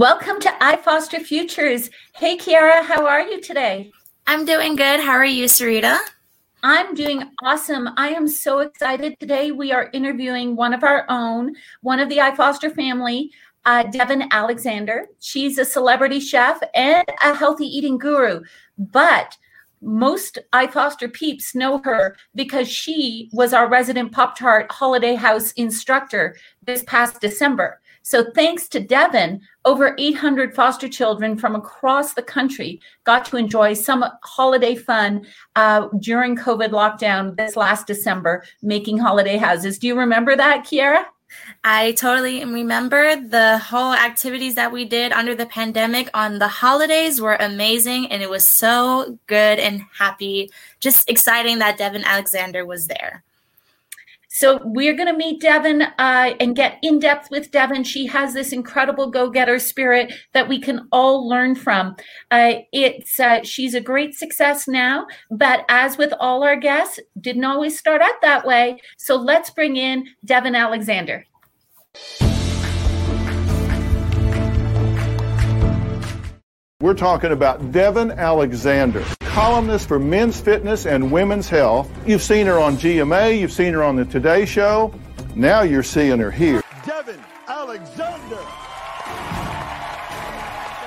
Welcome to iFoster Futures. Hey, Keira, how are you today? I'm doing good. How are you, Serita? I'm doing awesome. I am so excited. Today we are interviewing one of our own, one of the iFoster family, Devin Alexander. She's a celebrity chef and a healthy eating guru, but most iFoster peeps know her because she was our resident Pop-Tart Holiday House instructor this past December. So thanks to Devin, over 800 foster children from across the country got to enjoy some holiday fun during COVID lockdown this last December, making holiday houses. Do you remember that, Keira? I totally remember the whole activities that we did under the pandemic on the holidays were amazing, and it was so good and happy, just exciting that Devin Alexander was there. So we're going to meet Devin and get in depth with Devin. She has this incredible go-getter spirit that we can all learn from. She's a great success now, but as with all our guests, didn't always start out that way. So let's bring in Devin Alexander. We're talking about Devin Alexander, columnist for Men's Fitness and Women's Health. You've seen her on GMA, you've seen her on the Today Show. Now you're seeing her here. Devin Alexander.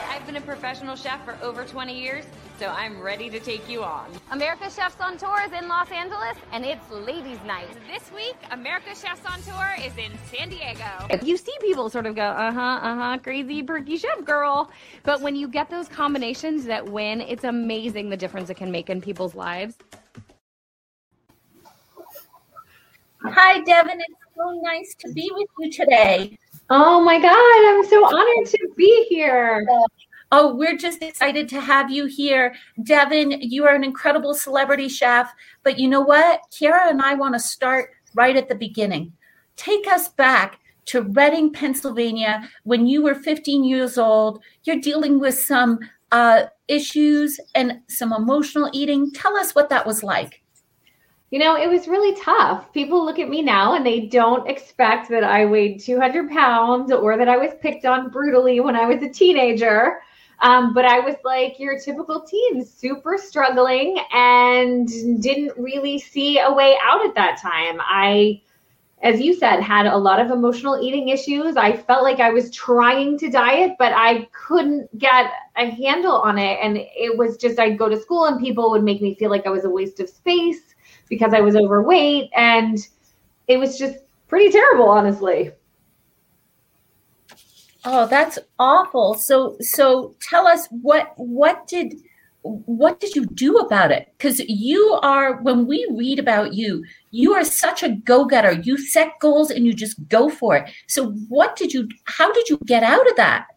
I've been a professional chef for over 20 years, so I'm ready to take you on. America's Chefs on Tour is in Los Angeles, and it's ladies' night. This week, America's Chefs on Tour is in San Diego. You see people sort of go, crazy, perky chef girl. But when you get those combinations that win, it's amazing the difference it can make in people's lives. Hi, Devin. It's so nice to be with you today. Oh, my God. I'm so honored to be here. Oh, we're just excited to have you here. Devin, you are an incredible celebrity chef, but you know what? Keira and I want to start right at the beginning. Take us back to Reading, Pennsylvania, when you were 15 years old. You're dealing with some issues and some emotional eating. Tell us what that was like. You know, it was really tough. People look at me now and they don't expect that I weighed 200 pounds or that I was picked on brutally when I was a teenager. But I was like your typical teen, super struggling, and didn't really see a way out at that time. I, as you said, had a lot of emotional eating issues. I felt like I was trying to diet, but I couldn't get a handle on it. And it was just, I'd go to school and people would make me feel like I was a waste of space because I was overweight. And it was just pretty terrible, honestly. Oh, that's awful. So tell us what did you do about it? Because you are, when we read about you, you are such a go-getter. You set goals and you just go for it. So how did you get out of that?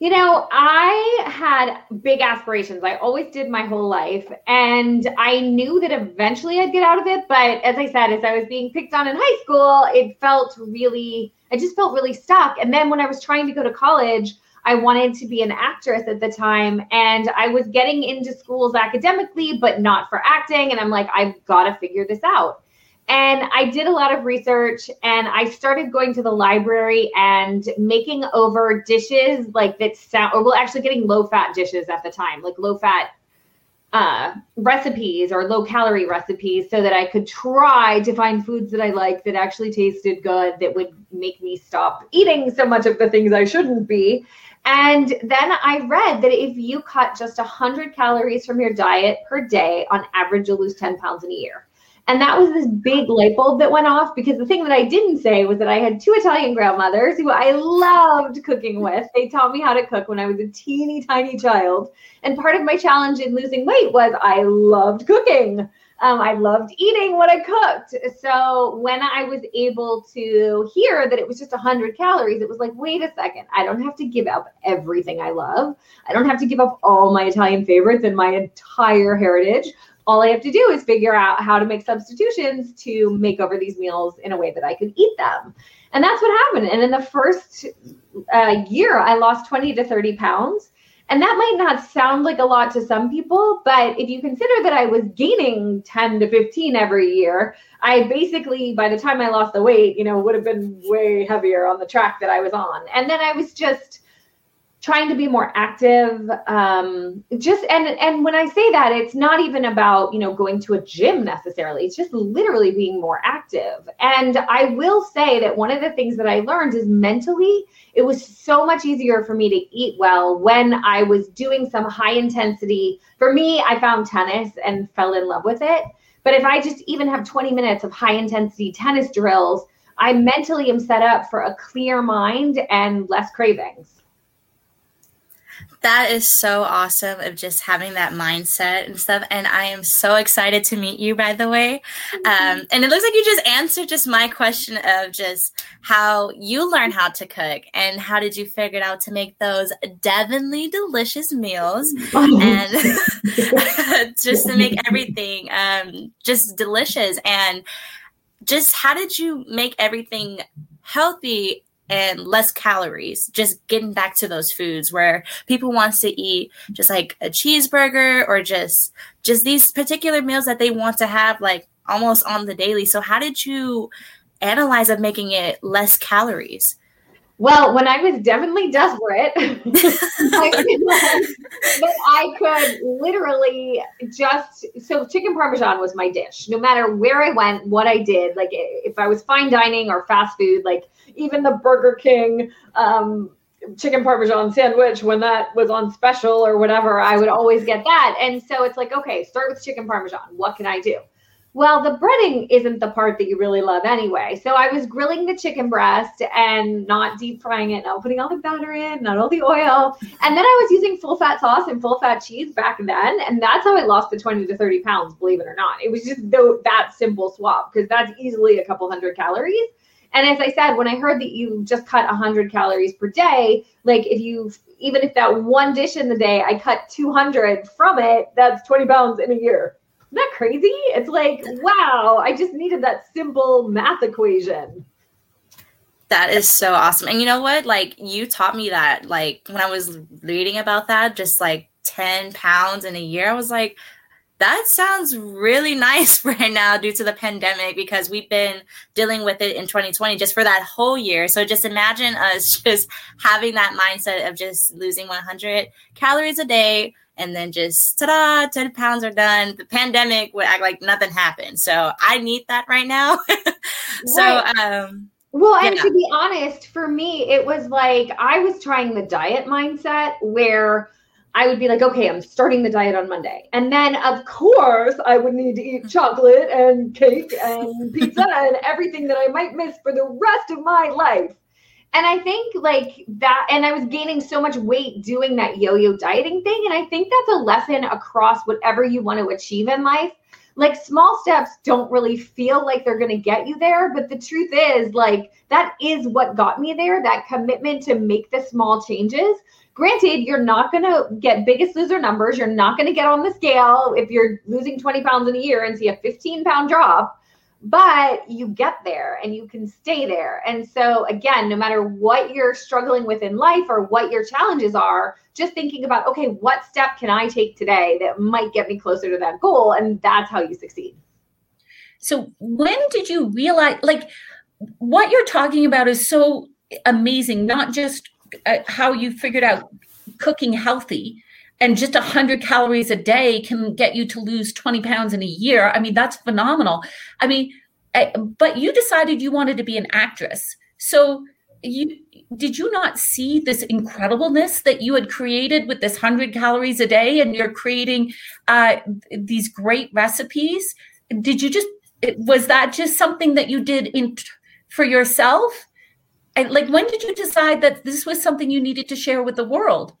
You know, I had big aspirations. I always did my whole life. And I knew that eventually I'd get out of it. But as I said, as I was being picked on in high school, I just felt really stuck. And then when I was trying to go to college, I wanted to be an actress at the time. And I was getting into schools academically, but not for acting. And I'm like, I've got to figure this out. And I did a lot of research, and I started going to the library and making over dishes like that sound, or well, actually getting low-fat dishes at the time, like low-fat recipes or low-calorie recipes, so that I could try to find foods that I liked that actually tasted good, that would make me stop eating so much of the things I shouldn't be. And then I read that if you cut just 100 calories from your diet per day, on average, you'll lose 10 pounds in a year. And that was this big light bulb that went off, because the thing that I didn't say was that I had two Italian grandmothers who I loved cooking with. They taught me how to cook when I was a teeny tiny child. And part of my challenge in losing weight was I loved cooking. I loved eating what I cooked. So when I was able to hear that it was just 100 calories, it was like, wait a second, I don't have to give up everything I love. I don't have to give up all my Italian favorites and my entire heritage. All I have to do is figure out how to make substitutions to make over these meals in a way that I could eat them. And that's what happened. And in the first year, I lost 20 to 30 pounds. And that might not sound like a lot to some people, but if you consider that I was gaining 10 to 15 every year, I basically, by the time I lost the weight, would have been way heavier on the track that I was on. And then I was just trying to be more active. And when I say that, it's not even about, you know, going to a gym necessarily. It's just literally being more active. And I will say that one of the things that I learned is mentally, it was so much easier for me to eat well when I was doing some high intensity. For me, I found tennis and fell in love with it. But if I just even have 20 minutes of high intensity tennis drills, I mentally am set up for a clear mind and less cravings. That is so awesome of just having that mindset and stuff. And I am so excited to meet you, by the way. And it looks like you just answered just my question of just how you learn how to cook and how did you figure it out to make those Devinly delicious meals and just to make everything just delicious. And just how did you make everything healthy and less calories, just getting back to those foods where people wants to eat just like a cheeseburger or just these particular meals that they want to have like almost on the daily. So how did you analyze of making it less calories? Well, when I was definitely desperate, I could literally so chicken Parmesan was my dish. No matter where I went, what I did, like if I was fine dining or fast food, like even the Burger King chicken Parmesan sandwich, when that was on special or whatever, I would always get that. And so it's like, okay, start with chicken Parmesan. What can I do? Well, the breading isn't the part that you really love anyway. So I was grilling the chicken breast and not deep frying it, not putting all the batter in, not all the oil. And then I was using full fat sauce and full fat cheese back then. And that's how I lost the 20 to 30 pounds, believe it or not. It was just that simple swap because that's easily a couple hundred calories. And as I said, when I heard that you just cut 100 calories per day, like even if that one dish in the day, I cut 200 from it, that's 20 pounds in a year. Isn't that crazy? It's like, wow, I just needed that simple math equation. That is so awesome. And you know what? Like you taught me that, like when I was reading about that, just like 10 pounds in a year, I was like, that sounds really nice right now due to the pandemic because we've been dealing with it in 2020 just for that whole year. So just imagine us just having that mindset of just losing 100 calories a day. And then just, ta-da, 10 pounds are done. The pandemic would act like nothing happened. So I need that right now. And to be honest, for me, it was like I was trying the diet mindset where I would be like, okay, I'm starting the diet on Monday. And then, of course, I would need to eat chocolate and cake and pizza and everything that I might miss for the rest of my life. And I think like that, and I was gaining so much weight doing that yo-yo dieting thing. And I think that's a lesson across whatever you want to achieve in life. Like small steps don't really feel like they're going to get you there. But the truth is like, that is what got me there. That commitment to make the small changes. Granted, you're not going to get Biggest Loser numbers. You're not going to get on the scale if you're losing 20 pounds in a year and see a 15 pound drop. But you get there and you can stay there. And so again, no matter what you're struggling with in life or what your challenges are, just thinking about, okay, what step can I take today that might get me closer to that goal? And that's how you succeed. So when did you realize, like what you're talking about is so amazing, not just how you figured out cooking healthy, and just 100 calories a day can get you to lose 20 pounds in a year. I mean, that's phenomenal. I mean, but you decided you wanted to be an actress. So did you not see this incredibleness that you had created with this 100 calories a day and you're creating these great recipes? Was that just something that you did for yourself? And like, when did you decide that this was something you needed to share with the world?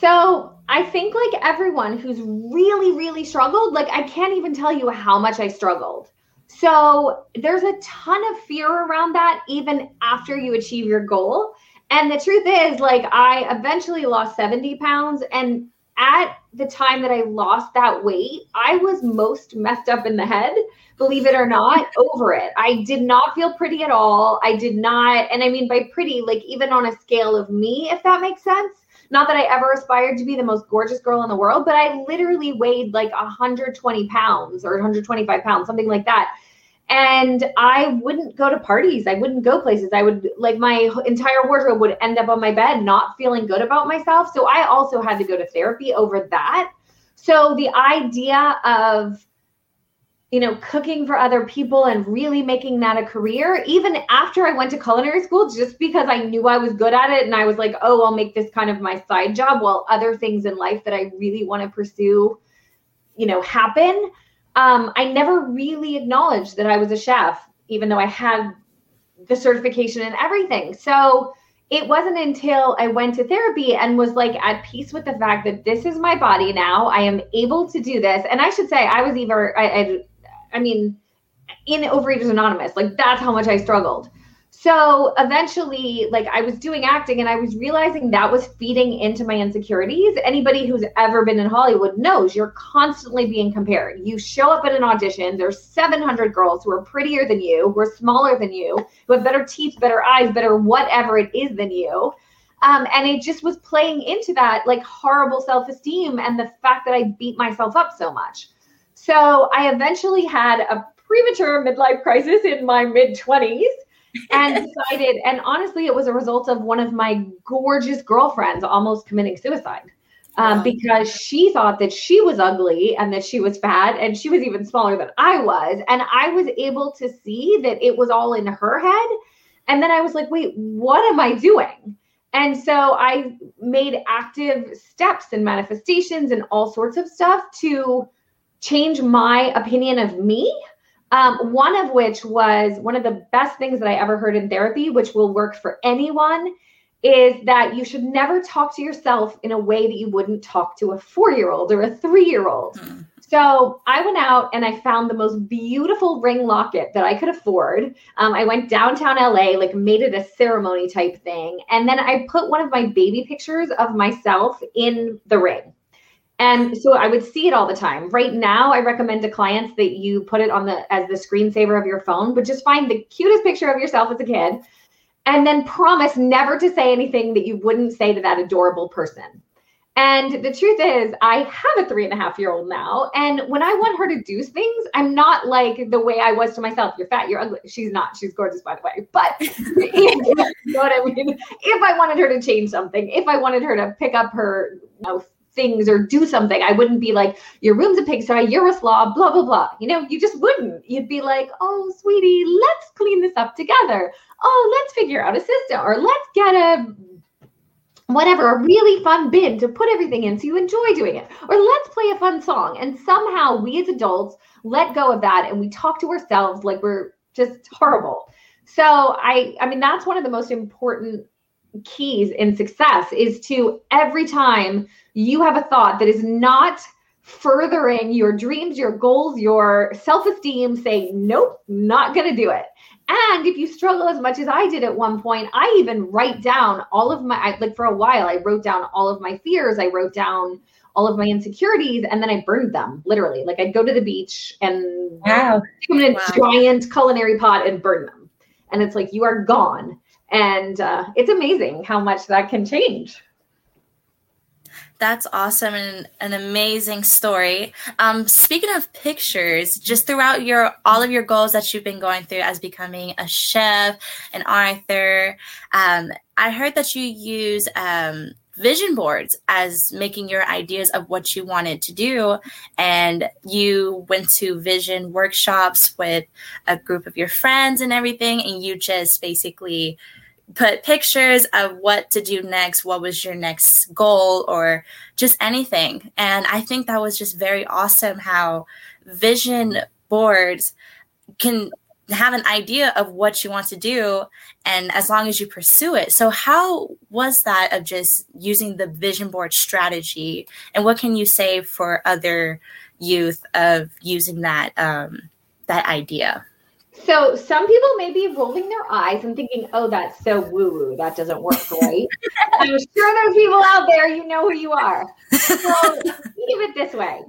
So I think like everyone who's really, really struggled, like I can't even tell you how much I struggled. So there's a ton of fear around that even after you achieve your goal. And the truth is like I eventually lost 70 pounds. And at the time that I lost that weight, I was most messed up in the head, believe it or not, over it. I did not feel pretty at all. I did not. And I mean by pretty, like even on a scale of me, if that makes sense. Not that I ever aspired to be the most gorgeous girl in the world, but I literally weighed like 120 pounds or 125 pounds, something like that. And I wouldn't go to parties. I wouldn't go places. I would, like, my entire wardrobe would end up on my bed, not feeling good about myself. So I also had to go to therapy over that. So the idea of, you know, cooking for other people and really making that a career, even after I went to culinary school, just because I knew I was good at it. And I was like, oh, I'll make this kind of my side job while other things in life that I really want to pursue, you know, happen. I never really acknowledged that I was a chef, even though I had the certification and everything. So it wasn't until I went to therapy and was like at peace with the fact that this is my body now. I am able to do this. And I should say I was I mean, in Overeaters Anonymous, like that's how much I struggled. So eventually, like, I was doing acting and I was realizing that was feeding into my insecurities. Anybody who's ever been in Hollywood knows you're constantly being compared. You show up at an audition, there's 700 girls who are prettier than you, who are smaller than you, who have better teeth, better eyes, better whatever it is than you. And it just was playing into that, like, horrible self-esteem and the fact that I beat myself up so much. So I eventually had a premature midlife crisis in my mid-20s. And decided, and honestly, it was a result of one of my gorgeous girlfriends almost committing suicide because she thought that she was ugly and that she was fat and she was even smaller than I was. And I was able to see that it was all in her head. And then I was like, wait, what am I doing? And so I made active steps and manifestations and all sorts of stuff to change my opinion of me. One of which was one of the best things that I ever heard in therapy, which will work for anyone, is that you should never talk to yourself in a way that you wouldn't talk to a 4-year-old or a 3-year-old. Mm. So I went out and I found the most beautiful ring locket that I could afford. I went downtown LA, like made it a ceremony type thing. And then I put one of my baby pictures of myself in the ring. And so I would see it all the time. Right now, I recommend to clients that you put it on as the screensaver of your phone, but just find the cutest picture of yourself as a kid and then promise never to say anything that you wouldn't say to that adorable person. And the truth is, I have a 3.5-year-old now. And when I want her to do things, I'm not like the way I was to myself. You're fat, you're ugly. She's not. She's gorgeous, by the way. But you know what I mean? If I wanted her to change something, if I wanted her to pick up her, you know, things or do something, I wouldn't be like, your room's a pigsty, you're a slob, blah, blah, blah. You know, you just wouldn't. You'd be like, oh, sweetie, let's clean this up together. Oh, let's figure out a system, or let's get a really fun bin to put everything in so you enjoy doing it. Or let's play a fun song. And somehow we as adults let go of that and we talk to ourselves like we're just horrible. So I mean, that's one of the most important keys in success is to, every time you have a thought that is not furthering your dreams, your goals, your self-esteem, say, nope, not going to do it. And if you struggle as much as I did at one point, I even write down all of my, like, for a while, I wrote down all of my fears. I wrote down all of my insecurities, and then I burned them, literally. Like, I'd go to the beach and put them in a giant culinary pot and burn them. And it's like, you are gone. And it's amazing how much that can change. That's awesome and an amazing story. Speaking of pictures, just throughout all of your goals that you've been going through as becoming a chef, an author, I heard that you use vision boards as making your ideas of what you wanted to do. And you went to vision workshops with a group of your friends and everything. And you just basically put pictures of what to do next, what was your next goal, or just anything. And I think that was just very awesome how vision boards can have an idea of what you want to do, and as long as you pursue it. So how was that of just using the vision board strategy, and what can you say for other youth of using that, that idea? So some people may be rolling their eyes and thinking, oh, that's so woo-woo. That doesn't work, right? I'm sure there's people out there, you know who you are. So think of it this way.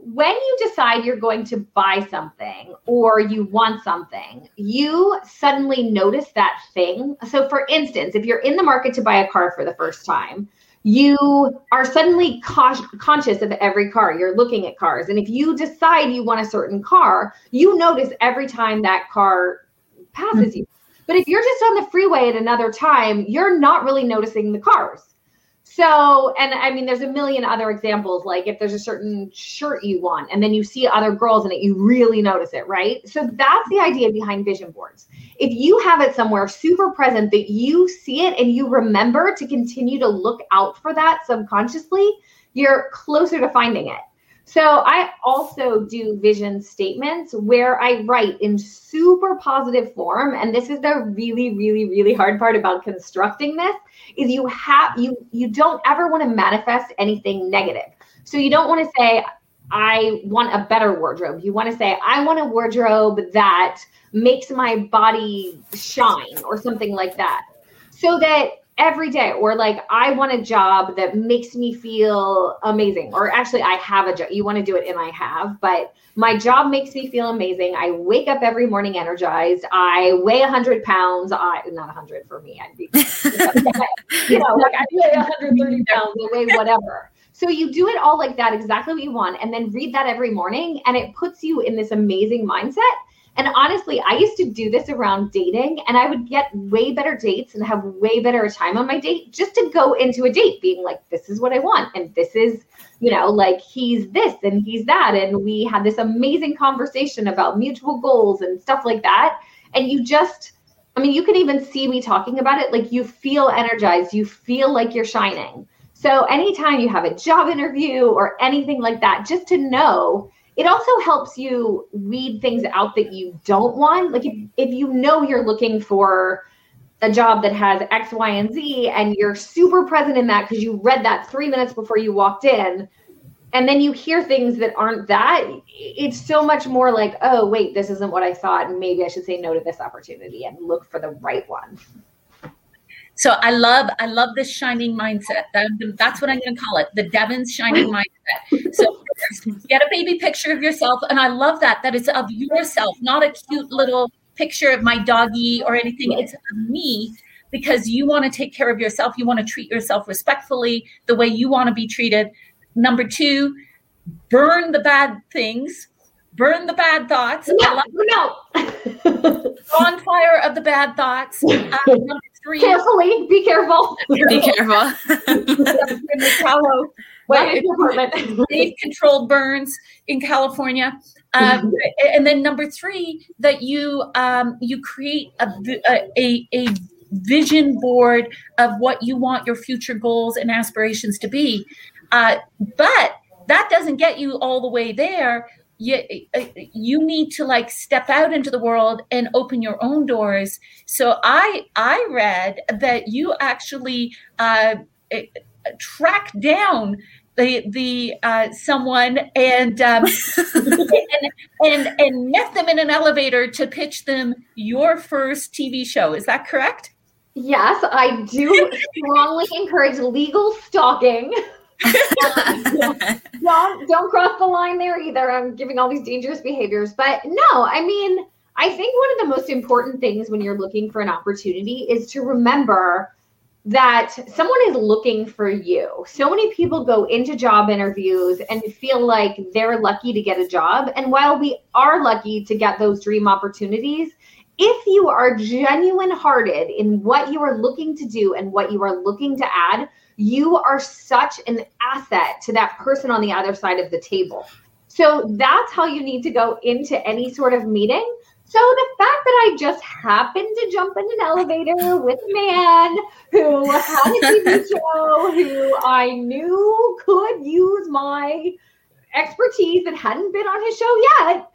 When you decide you're going to buy something or you want something, you suddenly notice that thing. So for instance, if you're in the market to buy a car for the first time, you are suddenly conscious of every car. You're looking at cars. And if you decide you want a certain car, you notice every time that car passes you. But if you're just on the freeway at another time, you're not really noticing the cars. So, and I mean, there's a million other examples, like if there's a certain shirt you want and then you see other girls in it, you really notice it, right? So that's the idea behind vision boards. If you have it somewhere super present that you see it and you remember to continue to look out for that subconsciously, you're closer to finding it. So I also do vision statements where I write in super positive form. And this is the really, really, really hard part about constructing this is you don't ever want to manifest anything negative. So you don't want to say, I want a better wardrobe. You want to say, I want a wardrobe that makes my body shine or something like that. So that every day, or like, I want a job that makes me feel amazing. Or actually, I have a job. You want to do it in I have, but my job makes me feel amazing. I wake up every morning energized. I weigh 100 pounds. Not 100 for me. I'd be, like I weigh 130 pounds. I weigh whatever. So you do it all like that, exactly what you want, and then read that every morning, and it puts you in this amazing mindset. And honestly, I used to do this around dating, and I would get way better dates and have way better time on my date just to go into a date being like, this is what I want. And this is, like he's this and he's that. And we had this amazing conversation about mutual goals and stuff like that. And you just, you can even see me talking about it. Like you feel energized. You feel like you're shining. So anytime you have a job interview or anything like that, just to know. It also helps you weed things out that you don't want. Like if you know you're looking for a job that has X, Y, and Z, and you're super present in that because you read that 3 minutes before you walked in, and then you hear things that aren't that, it's so much more like, oh, wait, this isn't what I thought. And maybe I should say no to this opportunity and look for the right one. So I love this shining mindset. That's what I'm going to call it, the Devin's shining mindset. So get a baby picture of yourself. And I love that it's of yourself, not a cute little picture of my doggy or anything. It's of me because you want to take care of yourself. You want to treat yourself respectfully the way you want to be treated. Number two, burn the bad things. Burn the bad thoughts. No. Bonfire of the bad thoughts. Number three. Carefully. Be careful. Be careful. In the tallow. State-controlled burns in California. And then number three, that you create a vision board of what you want your future goals and aspirations to be. But that doesn't get you all the way there. You need to like step out into the world and open your own doors. So I read that you actually track down the someone and met them in an elevator to pitch them your first TV show. Is that correct? Yes, I do strongly encourage legal stalking. Don't cross the line there either. I'm giving all these dangerous behaviors, but no, I think one of the most important things when you're looking for an opportunity is to remember that someone is looking for you. So many people go into job interviews and feel like they're lucky to get a job. And while we are lucky to get those dream opportunities, if you are genuine-hearted in what you are looking to do and what you are looking to add, you are such an asset to that person on the other side of the table. So that's how you need to go into any sort of meeting. So the fact that I just happened to jump in an elevator with a man who had a TV show, who I knew could use my expertise and hadn't been on his show yet.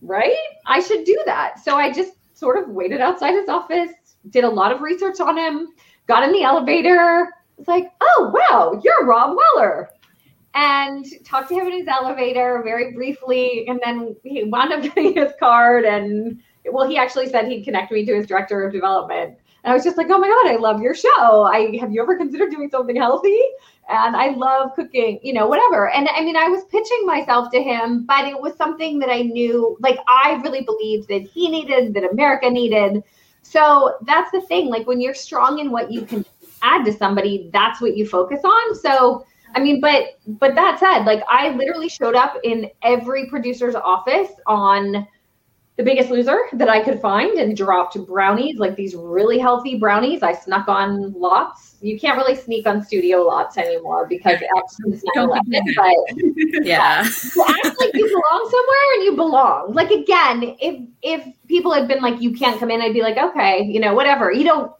Right? I should do that. So I just sort of waited outside his office, did a lot of research on him, got in the elevator. It's like, oh, wow, you're Rob Weller. And talked to him in his elevator very briefly. And then he wound up getting his card. And well, he actually said he'd connect me to his director of development. And I was just like, oh my God, I love your show. Have you ever considered doing something healthy? And I love cooking, whatever. And I was pitching myself to him, but it was something that I knew, like I really believed that he needed, that America needed. So that's the thing. Like when you're strong in what you can add to somebody, that's what you focus on. So, I mean, but that said, like, I literally showed up in every producer's office on The Biggest Loser that I could find and dropped brownies, like these really healthy brownies. I snuck on lots. You can't really sneak on studio lots anymore because it's not allowed. But yeah, you act like you belong somewhere and you belong. Like, again, if people had been like, you can't come in, I'd be like, okay, you know, whatever. You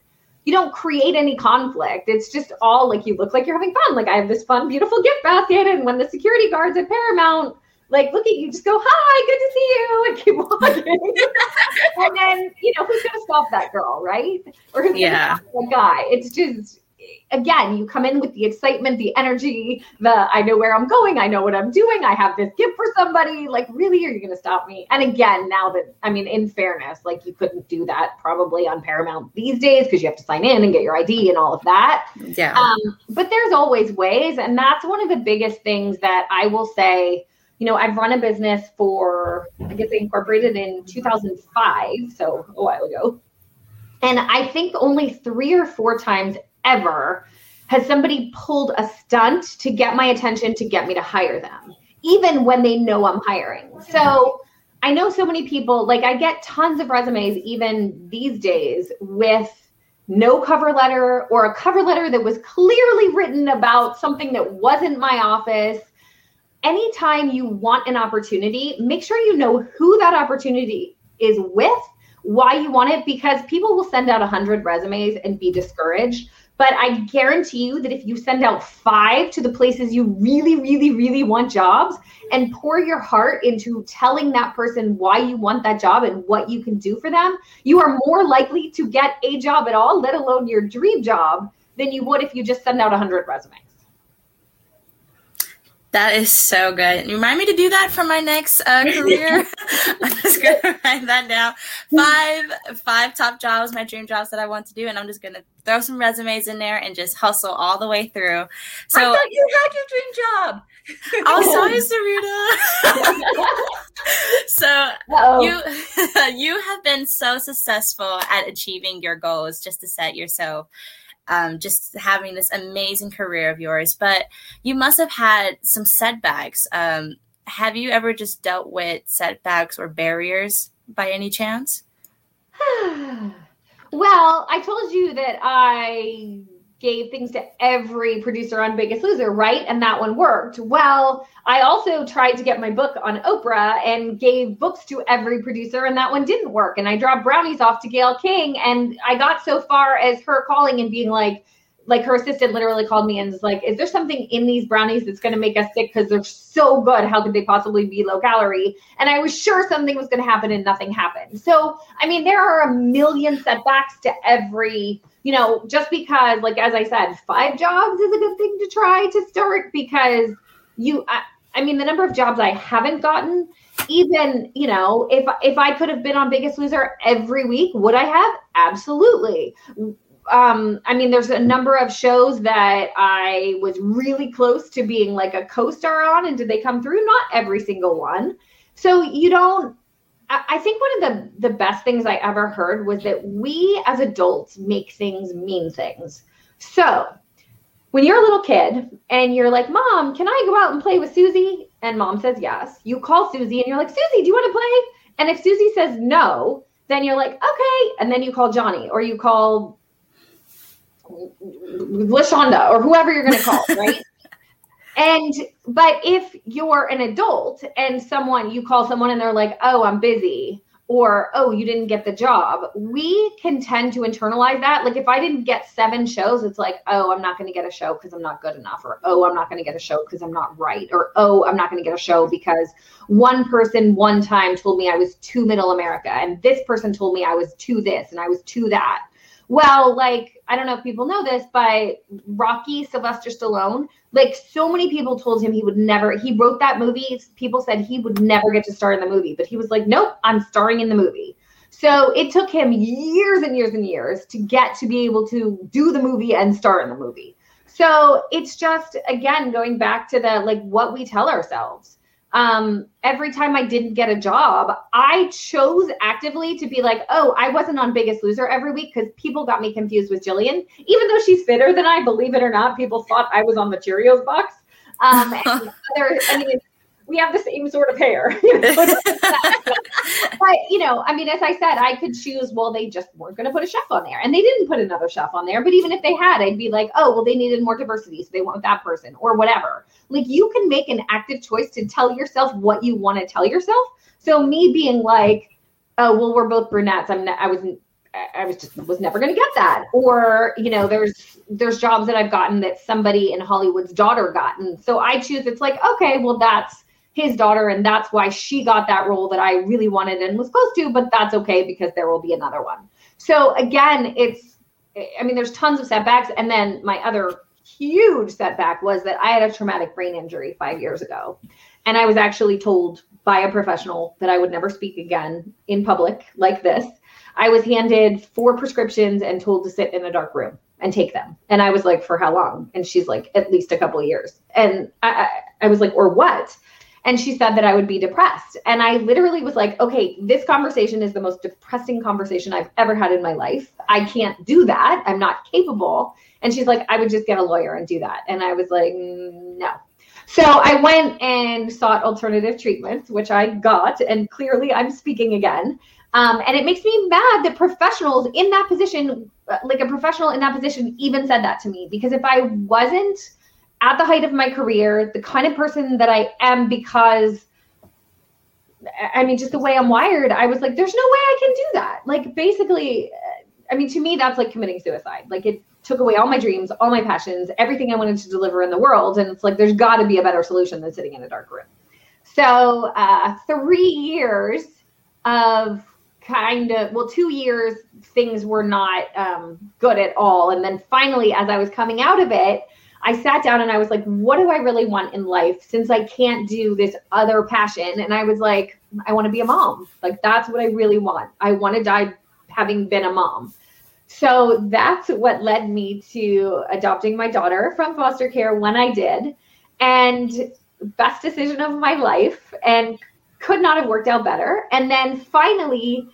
don't create any conflict. It's just all like, you look like you're having fun. Like, I have this fun, beautiful gift basket, and when the security guards at Paramount, like, look at you, just go, hi, good to see you, and keep walking. And then, you know, who's going to stop that girl, right? Or who's going to stop that guy? It's just, again, you come in with the excitement, the energy, the I know where I'm going, I know what I'm doing, I have this gift for somebody. Like, really, are you going to stop me? And again, now that, I mean, in fairness, like, you couldn't do that probably on Paramount these days because you have to sign in and get your ID and all of that. Yeah. But there's always ways. And that's one of the biggest things that I will say. You know, I've run a business for, I guess I incorporated in 2005, so a while ago. And I think only 3 or 4 times ever has somebody pulled a stunt to get my attention, to get me to hire them, even when they know I'm hiring. So I know so many people, like, I get tons of resumes even these days with no cover letter or a cover letter that was clearly written about something that wasn't my office. Anytime you want an opportunity, make sure you know who that opportunity is with, why you want it, because people will send out 100 resumes and be discouraged. But I guarantee you that if you send out 5 to the places you really, really, really want jobs and pour your heart into telling that person why you want that job and what you can do for them, you are more likely to get a job at all, let alone your dream job, than you would if you just send out 100 resumes. That is so good. You remind me to do that for my next career. I'm just going to write that down. 5 top jobs, my dream jobs that I want to do, and I'm just going to throw some resumes in there and just hustle all the way through. So, I thought you had your dream job. Oh, sorry, Serita. So you have been so successful at achieving your goals just to set yourself just having this amazing career of yours, but you must have had some setbacks. Have you ever just dealt with setbacks or barriers by any chance? Well, I told you that I gave things to every producer on Biggest Loser, right? And that one worked. Well, I also tried to get my book on Oprah and gave books to every producer, and that one didn't work. And I dropped brownies off to Gayle King, and I got so far as her calling and being like her assistant literally called me and was like, is there something in these brownies that's going to make us sick? Because they're so good. How could they possibly be low calorie? And I was sure something was going to happen and nothing happened. So, I mean, there are a million setbacks to every, you know, just because, like, as I said, 5 jobs is a good thing to try to start because I mean, the number of jobs I haven't gotten, even, you know, if I could have been on Biggest Loser every week, would I have? Absolutely. I mean, there's a number of shows that I was really close to being like a co-star on, and did they come through? Not every single one. So I think one of the best things I ever heard was that we as adults make things mean things. So when you're a little kid and you're like, Mom, can I go out and play with Susie? And Mom says yes. You call Susie and you're like, Susie, do you want to play? And if Susie says no, then you're like, okay. And then you call Johnny or you call LaShonda or whoever you're going to call, right? But if you're an adult and you call someone and they're like, oh, I'm busy, or, oh, you didn't get the job, we can tend to internalize that. Like, if I didn't get 7 shows, it's like, oh, I'm not going to get a show because I'm not good enough, or, oh, I'm not going to get a show because I'm not right, or, oh, I'm not going to get a show because one person one time told me I was too middle America, and this person told me I was too this and I was too that. Well, like, I don't know if people know this, but Rocky, Sylvester Stallone, like, so many people told him he wrote that movie. People said he would never get to star in the movie, but he was like, nope, I'm starring in the movie. So it took him years and years and years to get to be able to do the movie and star in the movie. So it's just, again, going back to what we tell ourselves. every time I didn't get a job, I chose actively to be like, oh, I wasn't on Biggest Loser every week because people got me confused with Jillian, even though she's fitter than I, believe it or not. People thought I was on the Cheerios box. And other, I mean, we have the same sort of hair. You know? But, you know, I mean, as I said, I could choose, well, they just weren't going to put a chef on there. And they didn't put another chef on there. But even if they had, I'd be like, oh, well, they needed more diversity, so they went with that person or whatever. Like, you can make an active choice to tell yourself what you want to tell yourself. So me being like, oh, well, we're both brunettes. I was never going to get that. Or, you know, there's jobs that I've gotten that somebody in Hollywood's daughter gotten. So I choose, it's like, okay, well, that's his daughter, and that's why she got that role that I really wanted and was close to, but that's okay because there will be another one. So again, there's tons of setbacks. And then my other huge setback was that I had a traumatic brain injury 5 years ago. And I was actually told by a professional that I would never speak again in public like this. I was handed 4 prescriptions and told to sit in a dark room and take them. And I was like, for how long? And she's like, at least a couple of years. And I was like, or what? And she said that I would be depressed. And I literally was like, okay, this conversation is the most depressing conversation I've ever had in my life. I can't do that. I'm not capable. And she's like, I would just get a lawyer and do that. And I was like, no. So I went and sought alternative treatments, which I got. And clearly I'm speaking again. And it makes me mad that professionals in that position, like a professional in that position even said that to me, because if I wasn't at the height of my career, the kind of person that I am, because I mean, just the way I'm wired, I was like, there's no way I can do that. Like, basically, I mean, to me, that's like committing suicide. Like, it took away all my dreams, all my passions, everything I wanted to deliver in the world. And it's like, there's got to be a better solution than sitting in a dark room. So 3 years of 2 years, things were not good at all. And then finally, as I was coming out of it, I sat down and I was like, what do I really want in life since I can't do this other passion? And I was like, I want to be a mom. Like, that's what I really want. I want to die having been a mom. So that's what led me to adopting my daughter from foster care when I did. And best decision of my life, and could not have worked out better. And then finally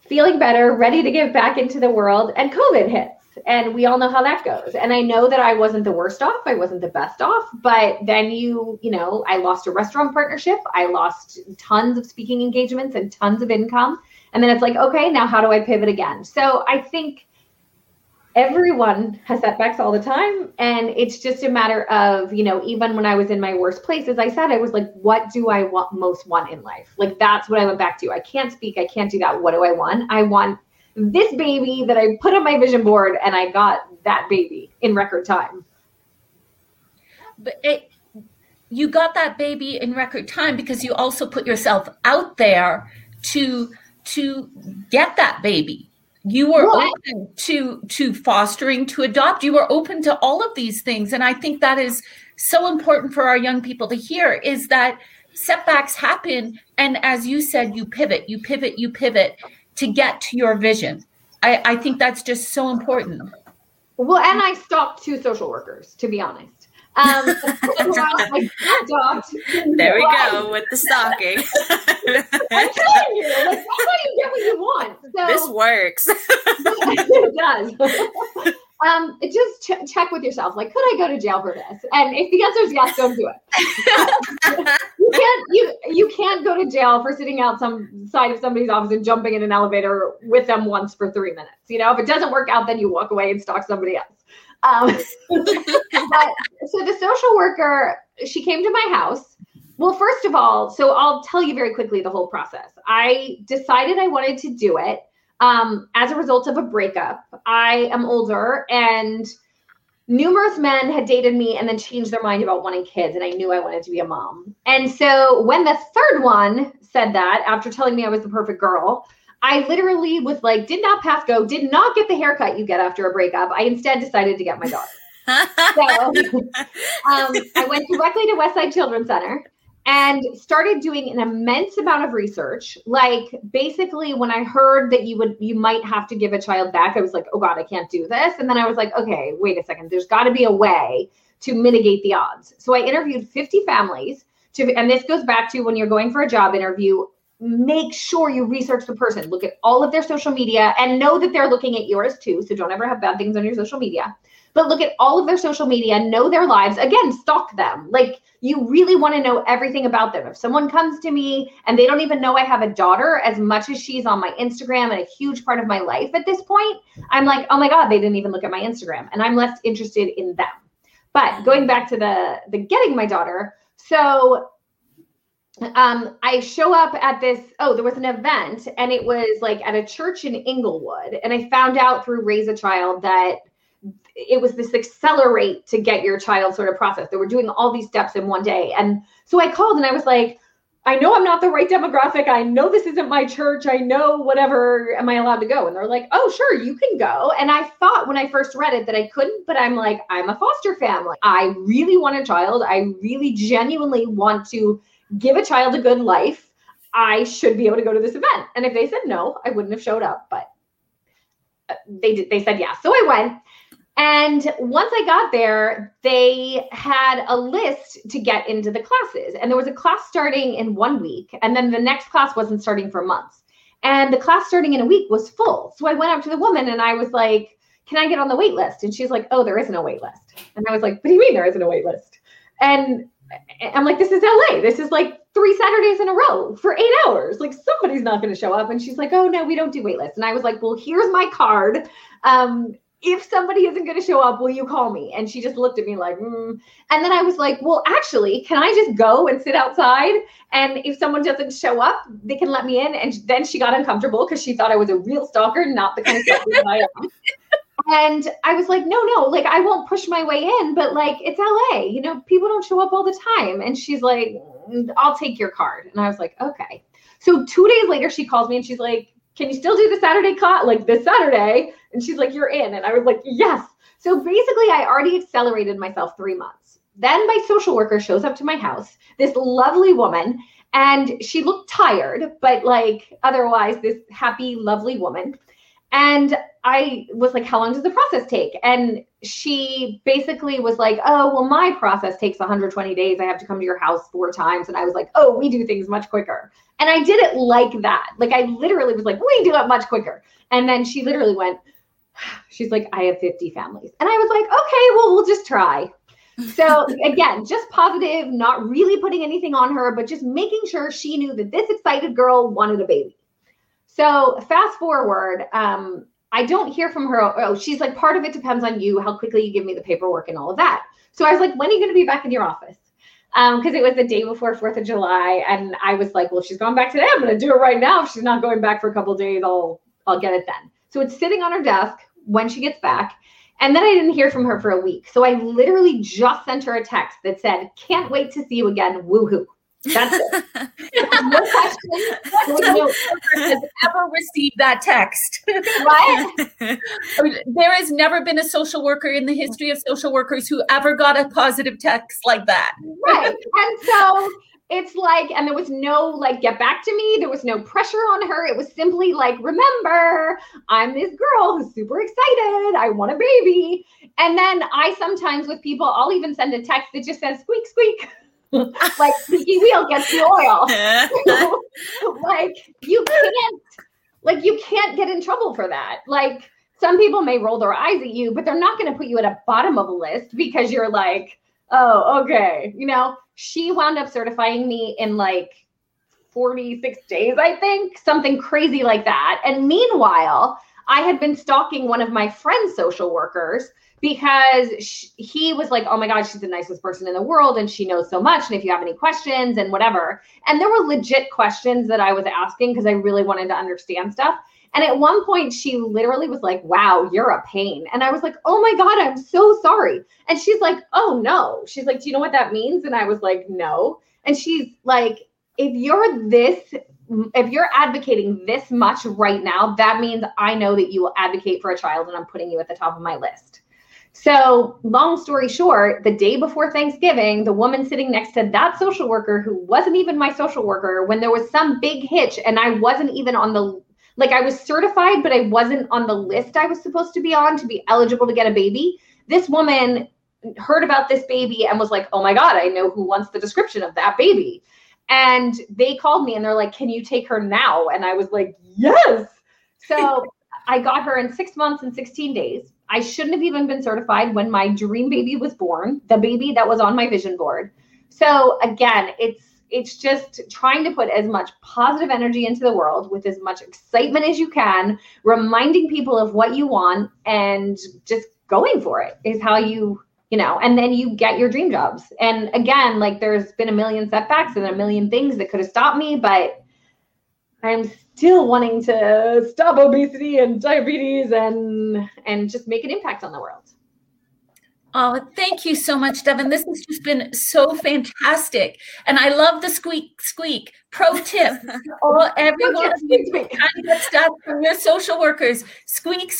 feeling better, ready to give back into the world, and COVID hits. And we all know how that goes. And I know that I wasn't the worst off. I wasn't the best off. But then you know, I lost a restaurant partnership. I lost tons of speaking engagements and tons of income. And then it's like, okay, now how do I pivot again? So I think everyone has setbacks all the time. And it's just a matter of, you know, even when I was in my worst place, as I said, I was like, what do I most want in life? Like, that's what I went back to. I can't speak. I can't do that. What do I want? I want this baby that I put on my vision board, and I got that baby in record time. But you got that baby in record time because you also put yourself out there to get that baby. You were open to fostering, to adopt. You were open to all of these things. And I think that is so important for our young people to hear, is that setbacks happen. And as you said, you pivot to get to your vision. I think that's just so important. Well, and I stalked 2 social workers, to be honest. There we go with the stalking. I'm telling you, like, that's how you get what you want. So, this works. It does. Just check with yourself. Like, could I go to jail for this? And if the answer is yes, don't do it. You can't go to jail for sitting outside of somebody's office and jumping in an elevator with them once for 3 minutes. You know, if it doesn't work out, then you walk away and stalk somebody else. So the social worker, she came to my house. Well, first of all, so I'll tell you very quickly the whole process. I decided I wanted to do it. As a result of a breakup. I am older, and numerous men had dated me and then changed their mind about wanting kids, and I knew I wanted to be a mom. And so when the third one said that, after telling me I was the perfect girl, I literally was like, did not pass go, did not get the haircut you get after a breakup. I instead decided to get my daughter. I went directly to Westside Children's Center and started doing an immense amount of research. Like, basically, when I heard that you might have to give a child back, I was like, oh God, I can't do this. And then I was like, okay, wait a second. There's got to be a way to mitigate the odds. So I interviewed 50 families and this goes back to when you're going for a job interview, make sure you research the person, look at all of their social media, and know that they're looking at yours too. So don't ever have bad things on your social media, but look at all of their social media, know their lives. Again, stalk them. Like, you really want to know everything about them. If someone comes to me and they don't even know I have a daughter, as much as she's on my Instagram and a huge part of my life at this point, I'm like, oh my God, they didn't even look at my Instagram, and I'm less interested in them. But going back to the getting my daughter. So I show up at this, there was an event, and it was like at a church in Inglewood. And I found out through Raise a Child that it was this accelerate to get your child sort of process. They were doing all these steps in one day. And so I called and I was like, I know I'm not the right demographic. I know this isn't my church. I know whatever. Am I allowed to go? And they're like, oh, sure, you can go. And I thought when I first read it that I couldn't, but I'm like, I'm a foster family. I really want a child. I really genuinely want to give a child a good life. I should be able to go to this event. And if they said no, I wouldn't have showed up, but they did. They said yes. So I went. And once I got there, they had a list to get into the classes. And there was a class starting in 1 week. And then the next class wasn't starting for months. And the class starting in a week was full. So I went up to the woman and I was like, can I get on the wait list? And she's like, oh, there isn't a wait list. And I was like, what do you mean there isn't a wait list? And I'm like, this is LA. This is like 3 Saturdays in a row for 8 hours. Like, somebody's not going to show up. And she's like, oh no, we don't do wait lists. And I was like, well, here's my card. If somebody isn't going to show up, will you call me? And she just looked at me like, And then I was like, well, actually, can I just go and sit outside? And if someone doesn't show up, they can let me in. And then she got uncomfortable because she thought I was a real stalker, not the kind of stalker that I am. And I was like, no, like, I won't push my way in, but like, it's LA, you know, people don't show up all the time. And she's like, I'll take your card. And I was like, okay. So 2 days later, she calls me and she's like, can you still do the Saturday class, like this Saturday? And she's like, you're in. And I was like, yes. So basically I already accelerated myself 3 months. Then my social worker shows up to my house, this lovely woman, and she looked tired, but like otherwise this happy, lovely woman. And I was like, how long does the process take? And she basically was like, oh, well, my process takes 120 days. I have to come to your house 4 times. And I was like, oh, we do things much quicker. And I did it like that. Like, I literally was like, we do it much quicker. And then she literally went, she's like, I have 50 families. And I was like, okay, well, we'll just try. So again, just positive, not really putting anything on her, but just making sure she knew that this excited girl wanted a baby. So fast forward, I don't hear from her. Oh, she's like, part of it depends on you, how quickly you give me the paperwork and all of that. So I was like, when are you going to be back in your office? Because it was the day before 4th of July. And I was like, well, she's gone back today. I'm going to do it right now. If she's not going back for a couple of days, I'll get it then. So it's sitting on her desk when she gets back. And then I didn't hear from her for a week. So I literally just sent her a text that said, can't wait to see you again. Woohoo. That's it. No question. No has ever received that text. Right? I mean, there has never been a social worker in the history of social workers who ever got a positive text like that. Right. And so it's like, and there was no like, get back to me. There was no pressure on her. It was simply like, remember, I'm this girl who's super excited. I want a baby. And then I sometimes with people, I'll even send a text that just says squeak, squeak. Like, squeaky wheel gets the oil. like you can't get in trouble for that. Like, some people may roll their eyes at you, but they're not going to put you at a bottom of a list because you're like, oh, okay. You know, she wound up certifying me in like 46 days, I think, something crazy like that. And meanwhile, I had been stalking one of my friend's social workers because he was like, oh my God, she's the nicest person in the world. And she knows so much. And if you have any questions and whatever. And there were legit questions that I was asking because I really wanted to understand stuff. And at one point she literally was like, wow, you're a pain. And I was like, oh my God, I'm so sorry. And she's like, oh no. She's like, do you know what that means? And I was like, no. And she's like, if you're advocating this much right now, that means I know that you will advocate for a child and I'm putting you at the top of my list. So long story short, the day before Thanksgiving, the woman sitting next to that social worker who wasn't even my social worker, when there was some big hitch and I wasn't even on the, like, I was certified, but I wasn't on the list I was supposed to be on to be eligible to get a baby. This woman heard about this baby and was like, oh my God, I know who wants the description of that baby. And they called me and they're like, can you take her now? And I was like, yes. So I got her in 6 months and 16 days. I shouldn't have even been certified when my dream baby was born, the baby that was on my vision board. So again, it's just trying to put as much positive energy into the world with as much excitement as you can, reminding people of what you want and just going for it is how you know, and then you get your dream jobs. And again, like there's been a million setbacks and a million things that could have stopped me, but I'm still wanting to stop obesity and diabetes and just make an impact on the world. Oh, thank you so much, Devin. This has just been so fantastic. And I love the squeak. Pro tip. Everyone gets stuff from your social workers. Squeak,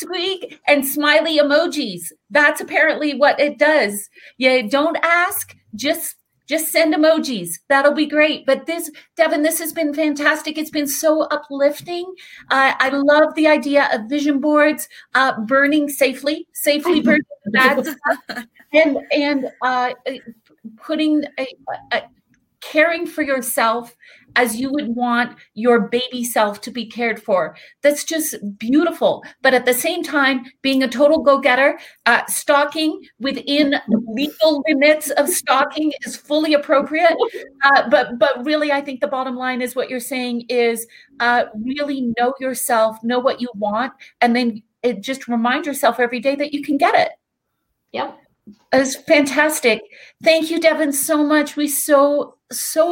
and smiley emojis. That's apparently what it does. Yeah, don't ask, just send emojis. That'll be great. But this, Devin, this has been fantastic. It's been so uplifting. I love the idea of vision boards, burning safely burning the bad stuff, and putting caring for yourself as you would want your baby self to be cared for. That's just beautiful. But at the same time, being a total go-getter, stalking within legal limits of stalking is fully appropriate. But really, I think the bottom line is what you're saying is really know yourself, know what you want, and then just remind yourself every day that you can get it. Yep. It's fantastic. Thank you, Devin, so much. We so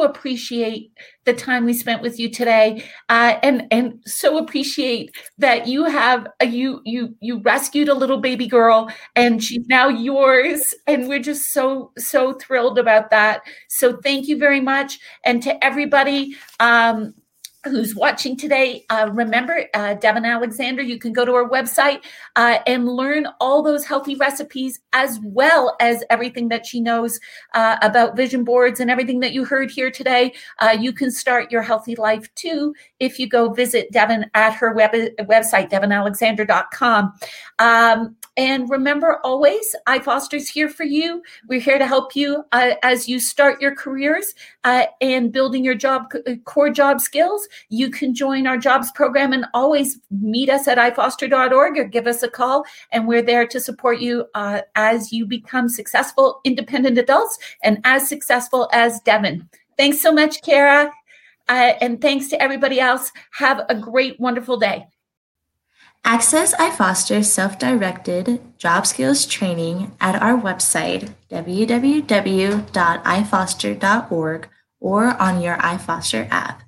appreciate the time we spent with you today, and so appreciate that you have you rescued a little baby girl, and she's now yours, and we're just so thrilled about that. So thank you very much, and to everybody who's watching today, remember Devin Alexander. You can go to her website and learn all those healthy recipes as well as everything that she knows about vision boards and everything that you heard here today. You can start your healthy life too if you go visit Devin at her website, DevinAlexander.com. And remember always, iFoster's here for you. We're here to help you as you start your careers and building your core job skills. You can join our jobs program and always meet us at iFoster.org or give us a call. And we're there to support you as you become successful independent adults and as successful as Devin. Thanks so much, Keira. And thanks to everybody else. Have a great, wonderful day. Access iFoster's self-directed job skills training at our website, www.ifoster.org, or on your iFoster app.